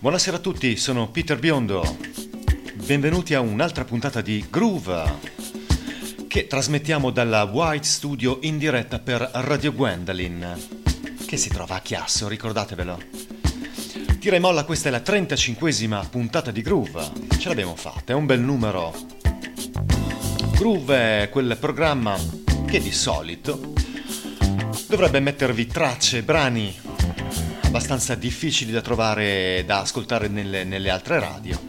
Buonasera a tutti, sono Peter Biondo. Benvenuti a un'altra puntata di Groove, che trasmettiamo dalla White Studio in diretta per Radio Gwendolyn, che si trova a Chiasso, ricordatevelo. Tira e molla, questa è la 35esima puntata di Groove. Ce l'abbiamo fatta, è un bel numero. Groove è quel programma che di solito dovrebbe mettervi tracce, brani abbastanza difficili da trovare, da ascoltare nelle altre radio,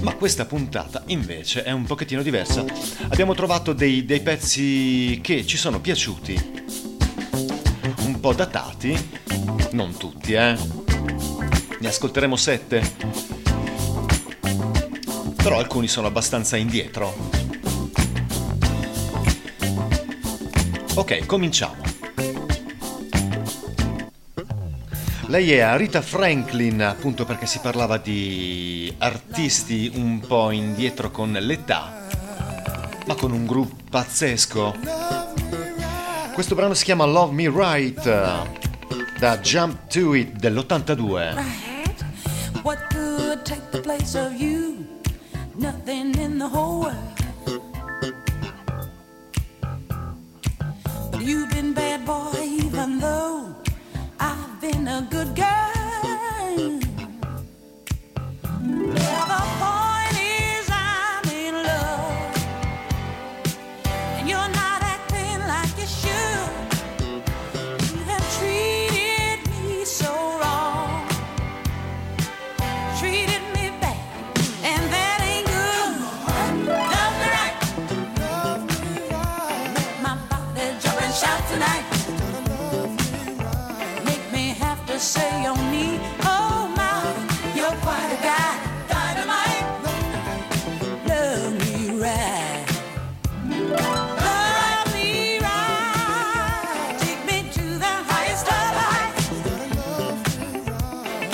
ma questa puntata invece è un pochettino diversa. Abbiamo trovato dei pezzi che ci sono piaciuti, un po' datati, non tutti, ne ascolteremo 7, però alcuni sono abbastanza indietro. Ok, cominciamo. Lei è Arita Franklin, appunto perché si parlava di artisti un po' indietro con l'età, ma con un groove pazzesco. Questo brano si chiama Love Me Right, da Jump to It dell'82. What could take the place of you? Nothing in the whole world. But you've been bad boy even though I've been a good girl. Now the point is I'm in love, and you're not acting like you should. You have treated me so wrong, treated me bad, and that ain't good. Love me right, love me right. Make my body jump and shout tonight. Say you need, oh my, you're quite a guy, dynamite. Love me right, love me right. Take me to the highest of heights.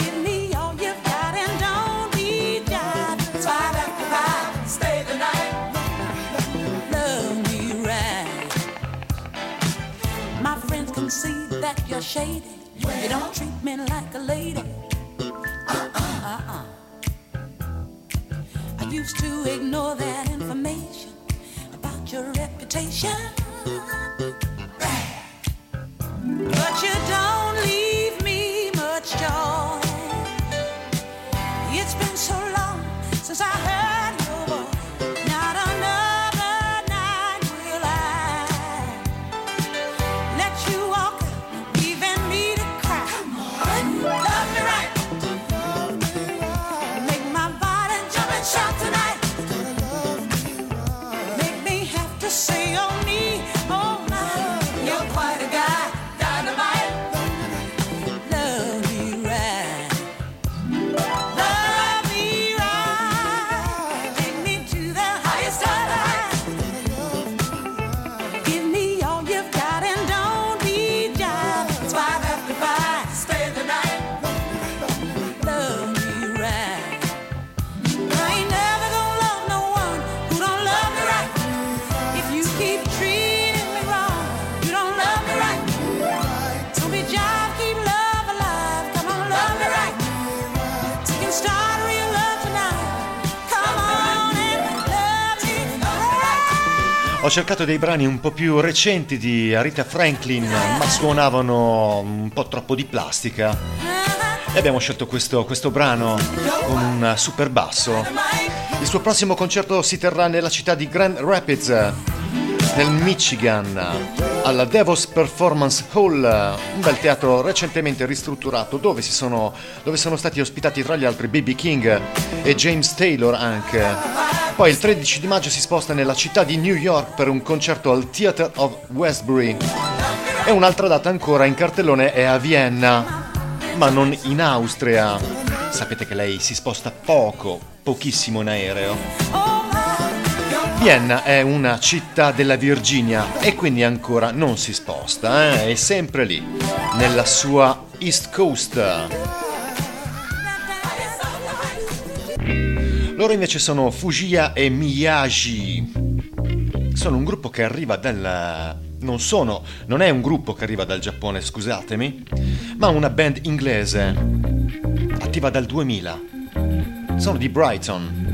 Give me all you've got and don't be done. Five after five, stay the night. Love me right. My friends can see that you're shady. You don't treat me like a lady. I used to ignore that information about your reputation, but you don't leave me much joy. It's been so long since I heard your voice. Not another night will I let you walk. Say on me, oh my, you're quite a guy, dynamite. Love me right, love me right. Take me to the highest of heights. Give me all you've got and don't be jive. It's five after five, stay the night. Love me right. I ain't never gonna love no one who don't love me right. You keep treating me wrong, you don't love me right. Don't be jive, keep love alive. Come on, love me right. You can start real love tonight. Come on and love me right. Ho cercato dei brani un po' più recenti di Arita Franklin, ma suonavano un po' troppo di plastica, e abbiamo scelto questo brano con un super basso. Il suo prossimo concerto si terrà nella città di Grand Rapids, nel Michigan, alla DeVos Performance Hall, un bel teatro recentemente ristrutturato dove sono stati ospitati tra gli altri B.B. King e James Taylor anche. Poi il 13 di maggio si sposta nella città di New York per un concerto al Theater of Westbury, e un'altra data ancora in cartellone è a Vienna, ma non in Austria. Sapete che lei si sposta pochissimo in aereo. Vienna è una città della Virginia e quindi ancora non si sposta, è sempre lì, nella sua East Coast. Loro invece sono Fujiya e Miyagi. Sono un gruppo che arriva dal... non è un gruppo che arriva dal Giappone, scusatemi, ma una band inglese. attiva dal 2000. Sono di Brighton.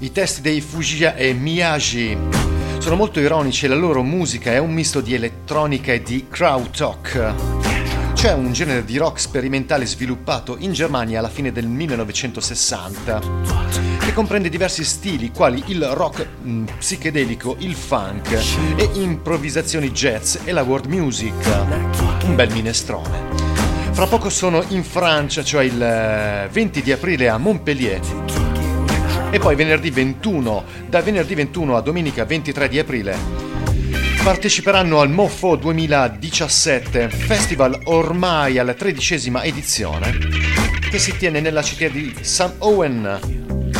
I testi dei Fujiya e Miyagi sono molto ironici e la loro musica è un misto di elettronica e di Krautrock, cioè un genere di rock sperimentale sviluppato in Germania alla fine del 1960, che comprende diversi stili quali il rock psichedelico, il funk e improvvisazioni jazz e la world music. Un bel minestrone. Fra poco sono in Francia, cioè il 20 di aprile a Montpellier. E poi da venerdì 21 a domenica 23 di aprile, parteciperanno al MoFo 2017, festival ormai alla 13ª edizione, che si tiene nella città di Saint-Ouen,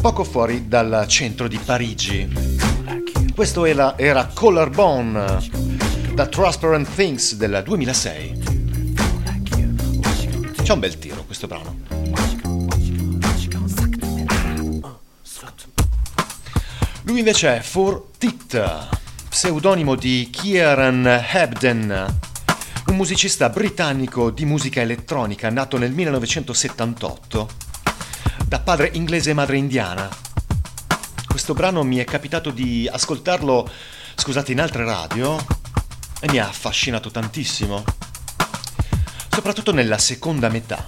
poco fuori dal centro di Parigi. Questo era Collarbone, da Transparent Things del 2006. C'è un bel tiro questo brano. Lui invece è Fortit, pseudonimo di Kieran Hebden, un musicista britannico di musica elettronica nato nel 1978, da padre inglese e madre indiana. Questo brano mi è capitato di ascoltarlo, in altre radio, e mi ha affascinato tantissimo, soprattutto nella seconda metà,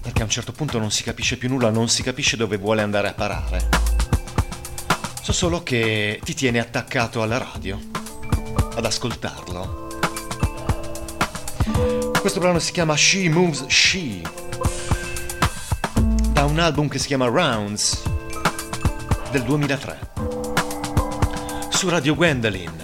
perché a un certo punto non si capisce più nulla, non si capisce dove vuole andare a parare. So solo che ti tiene attaccato alla radio, ad ascoltarlo. Questo brano si chiama She Moves She, da un album che si chiama Rounds del 2003, su Radio Gwendolyn.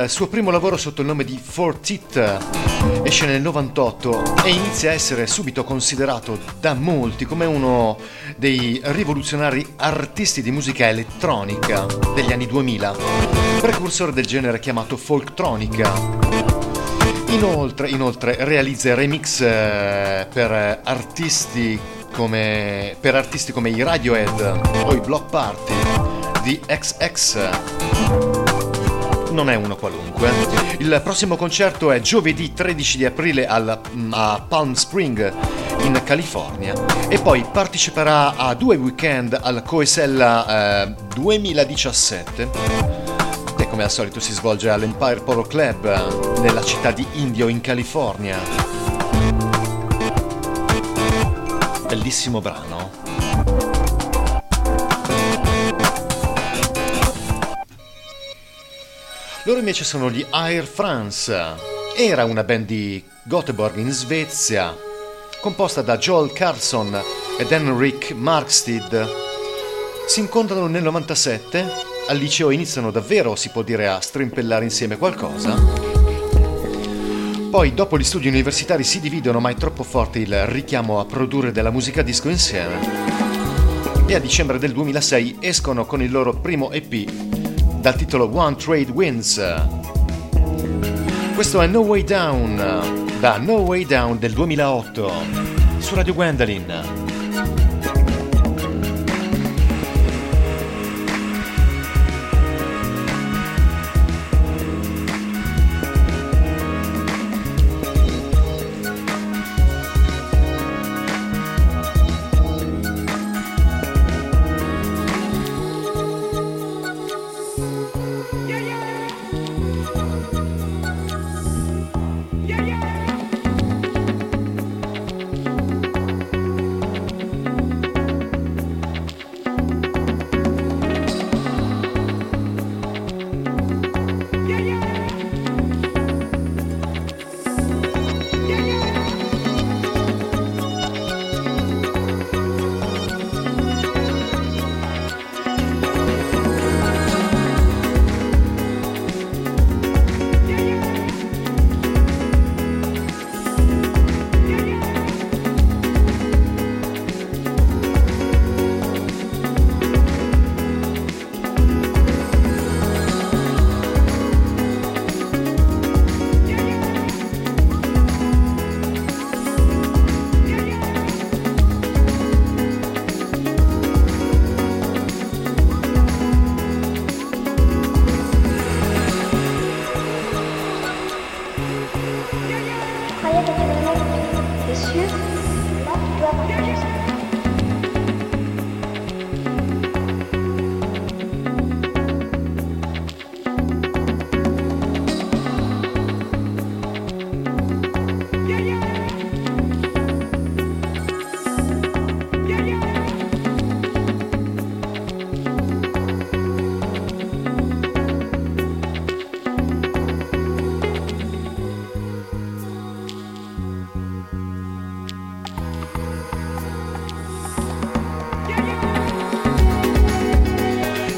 il suo primo lavoro sotto il nome di Fortit, esce nel 98 e inizia a essere subito considerato da molti come uno dei rivoluzionari artisti di musica elettronica degli anni 2000, precursore del genere chiamato folktronica. Inoltre realizza remix per artisti come i Radiohead o i Bloc Party di XX. Non è uno qualunque. Il prossimo concerto è giovedì 13 di aprile a Palm Spring in California e poi parteciperà a 2 weekend al Coachella 2017. Come al solito si svolge all'Empire Polo Club nella città di Indio in California. Bellissimo brano. Loro invece sono gli Air France. Era una band di Göteborg in Svezia, composta da Joel Carlson ed Henrik Markstead. Si incontrano nel 97. Al liceo iniziano davvero, si può dire, a strimpellare insieme qualcosa. Poi dopo gli studi universitari si dividono, ma è troppo forte il richiamo a produrre della musica disco insieme. E a dicembre del 2006 escono con il loro primo EP dal titolo One Trade Wins. Questo è No Way Down, da No Way Down del 2008 su Radio Gwendolyn.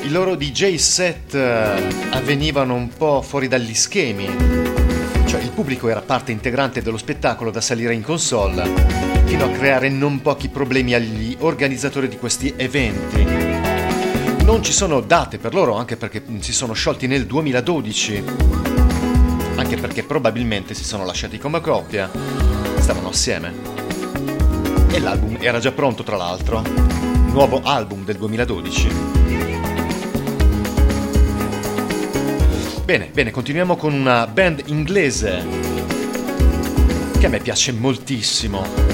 I loro DJ set avvenivano un po' fuori dagli schemi, cioè il pubblico era parte integrante dello spettacolo da salire in console, fino a creare non pochi problemi agli organizzatori di questi eventi. Non ci sono date per loro, anche perché si sono sciolti nel 2012, anche perché probabilmente si sono lasciati come coppia, stavano assieme. E l'album era già pronto, tra l'altro, nuovo album del 2012. Bene, continuiamo con una band inglese che a me piace moltissimo.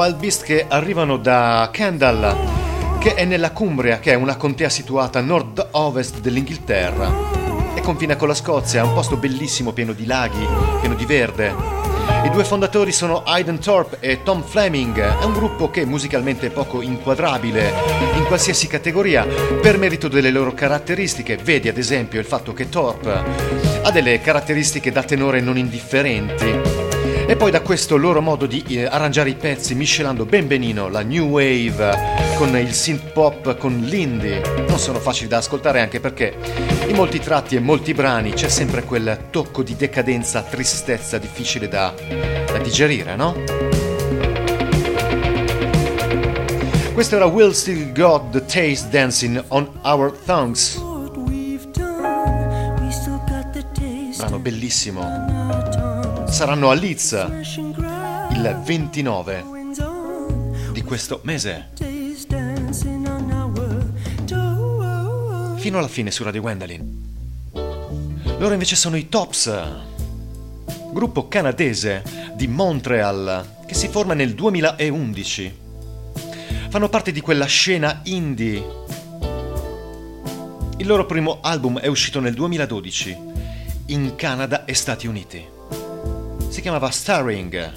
Wild Beast che arrivano da Kendal, che è nella Cumbria, che è una contea situata a nord-ovest dell'Inghilterra e confina con la Scozia, è un posto bellissimo, pieno di laghi, pieno di verde. I due fondatori sono Aidan Thorpe e Tom Fleming, è un gruppo che musicalmente è poco inquadrabile in qualsiasi categoria per merito delle loro caratteristiche, vedi ad esempio il fatto che Thorpe ha delle caratteristiche da tenore non indifferenti. E poi da questo loro modo di arrangiare i pezzi, miscelando ben benino la new wave con il synth pop, con l'indie, non sono facili da ascoltare anche perché in molti tratti e molti brani c'è sempre quel tocco di decadenza, tristezza difficile da digerire, no? Questo era We'll Still Got the Taste Dancing on Our Tongues, brano bellissimo. Saranno a Leeds il 29 di questo mese. Fino alla fine su Radio Gwendolyn. Loro invece sono i Tops, gruppo canadese di Montreal che si forma nel 2011. Fanno parte di quella scena indie. Il loro primo album è uscito nel 2012 in Canada e Stati Uniti. Si chiamava Starring.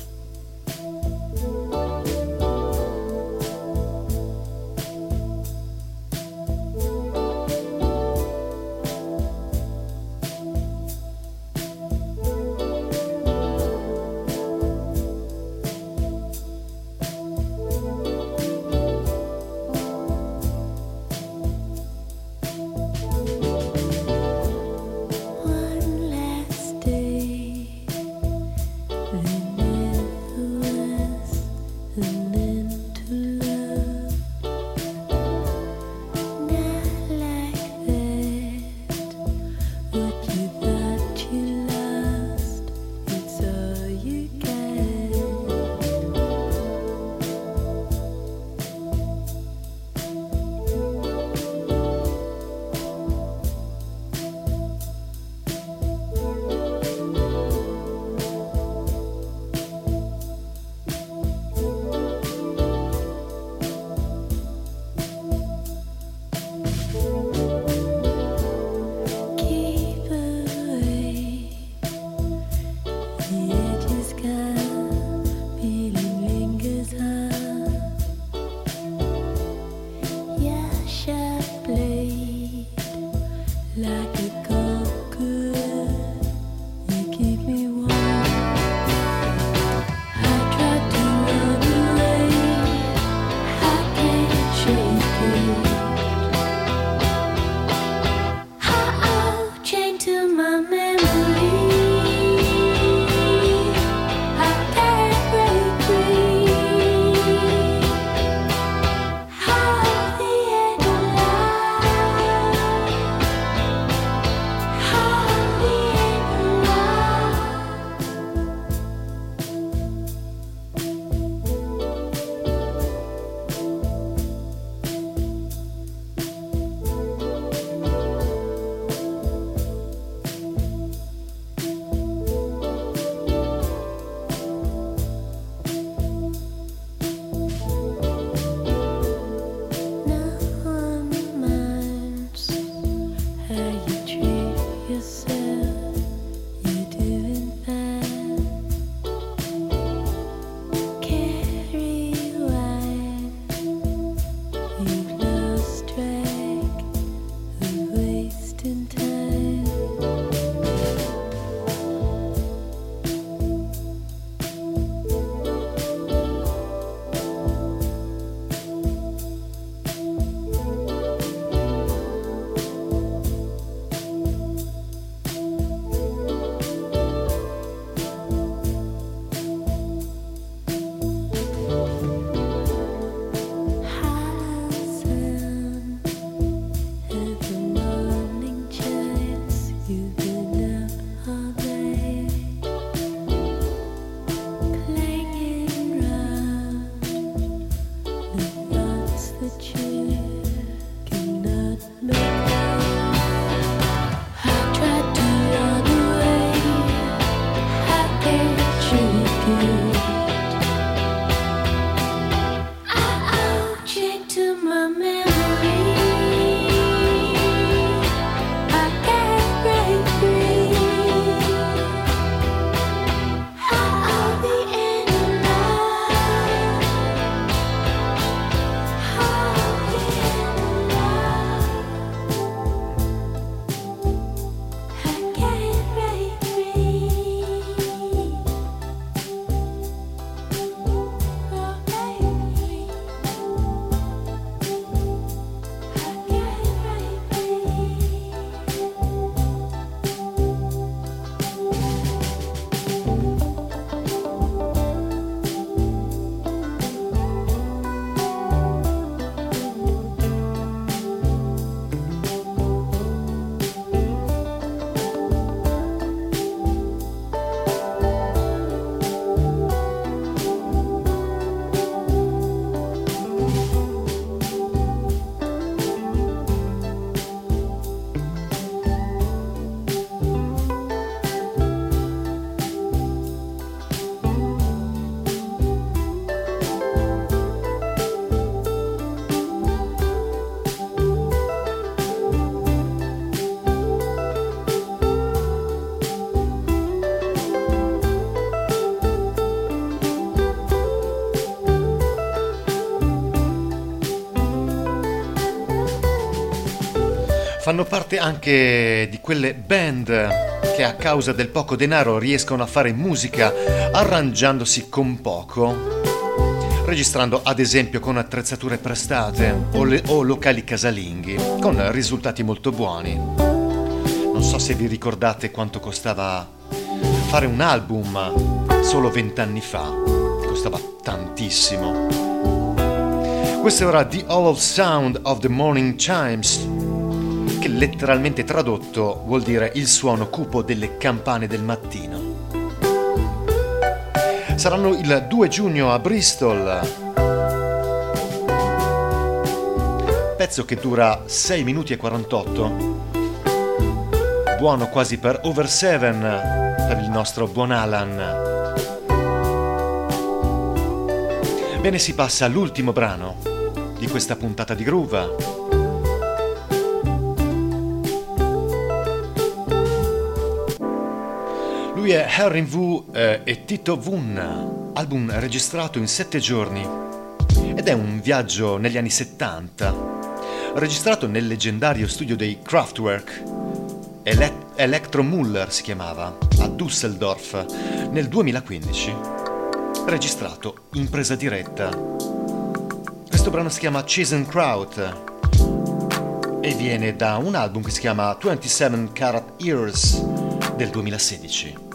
Fanno parte anche di quelle band che a causa del poco denaro riescono a fare musica arrangiandosi con poco, registrando ad esempio con attrezzature prestate o locali casalinghi, con risultati molto buoni. Non so se vi ricordate quanto costava fare un album solo 20 anni fa, costava tantissimo. Questo era The Hollow Sound of the Morning Chimes, che letteralmente tradotto vuol dire il suono cupo delle campane del mattino. Saranno il 2 giugno a Bristol, pezzo che dura 6 minuti e 48, buono quasi per over 7 per il nostro buon Alan. Bene, si passa all'ultimo brano di questa puntata di Groove. Lui è Harry V e Tito Vun, album registrato in 7 giorni, ed è un viaggio negli anni 70, registrato nel leggendario studio dei Krautrock, Electro Müller si chiamava, a Düsseldorf, nel 2015, registrato in presa diretta. Questo brano si chiama Kraut e viene da un album che si chiama 27 Karat Years del 2016.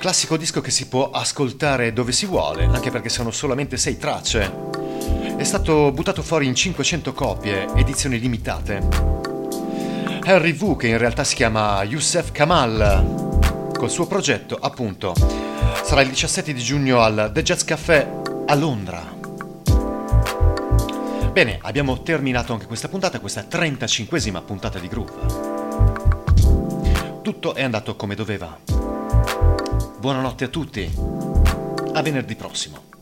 Classico disco che si può ascoltare dove si vuole, anche perché sono solamente 6 tracce. È stato buttato fuori in 500 copie, edizioni limitate. Henry V, che in realtà si chiama Youssef Kamal, col suo progetto, appunto, sarà il 17 di giugno al The Jazz Café a Londra. Bene, abbiamo terminato anche questa puntata, questa 35esima puntata di Groove. Tutto è andato come doveva. Buonanotte a tutti, a venerdì prossimo.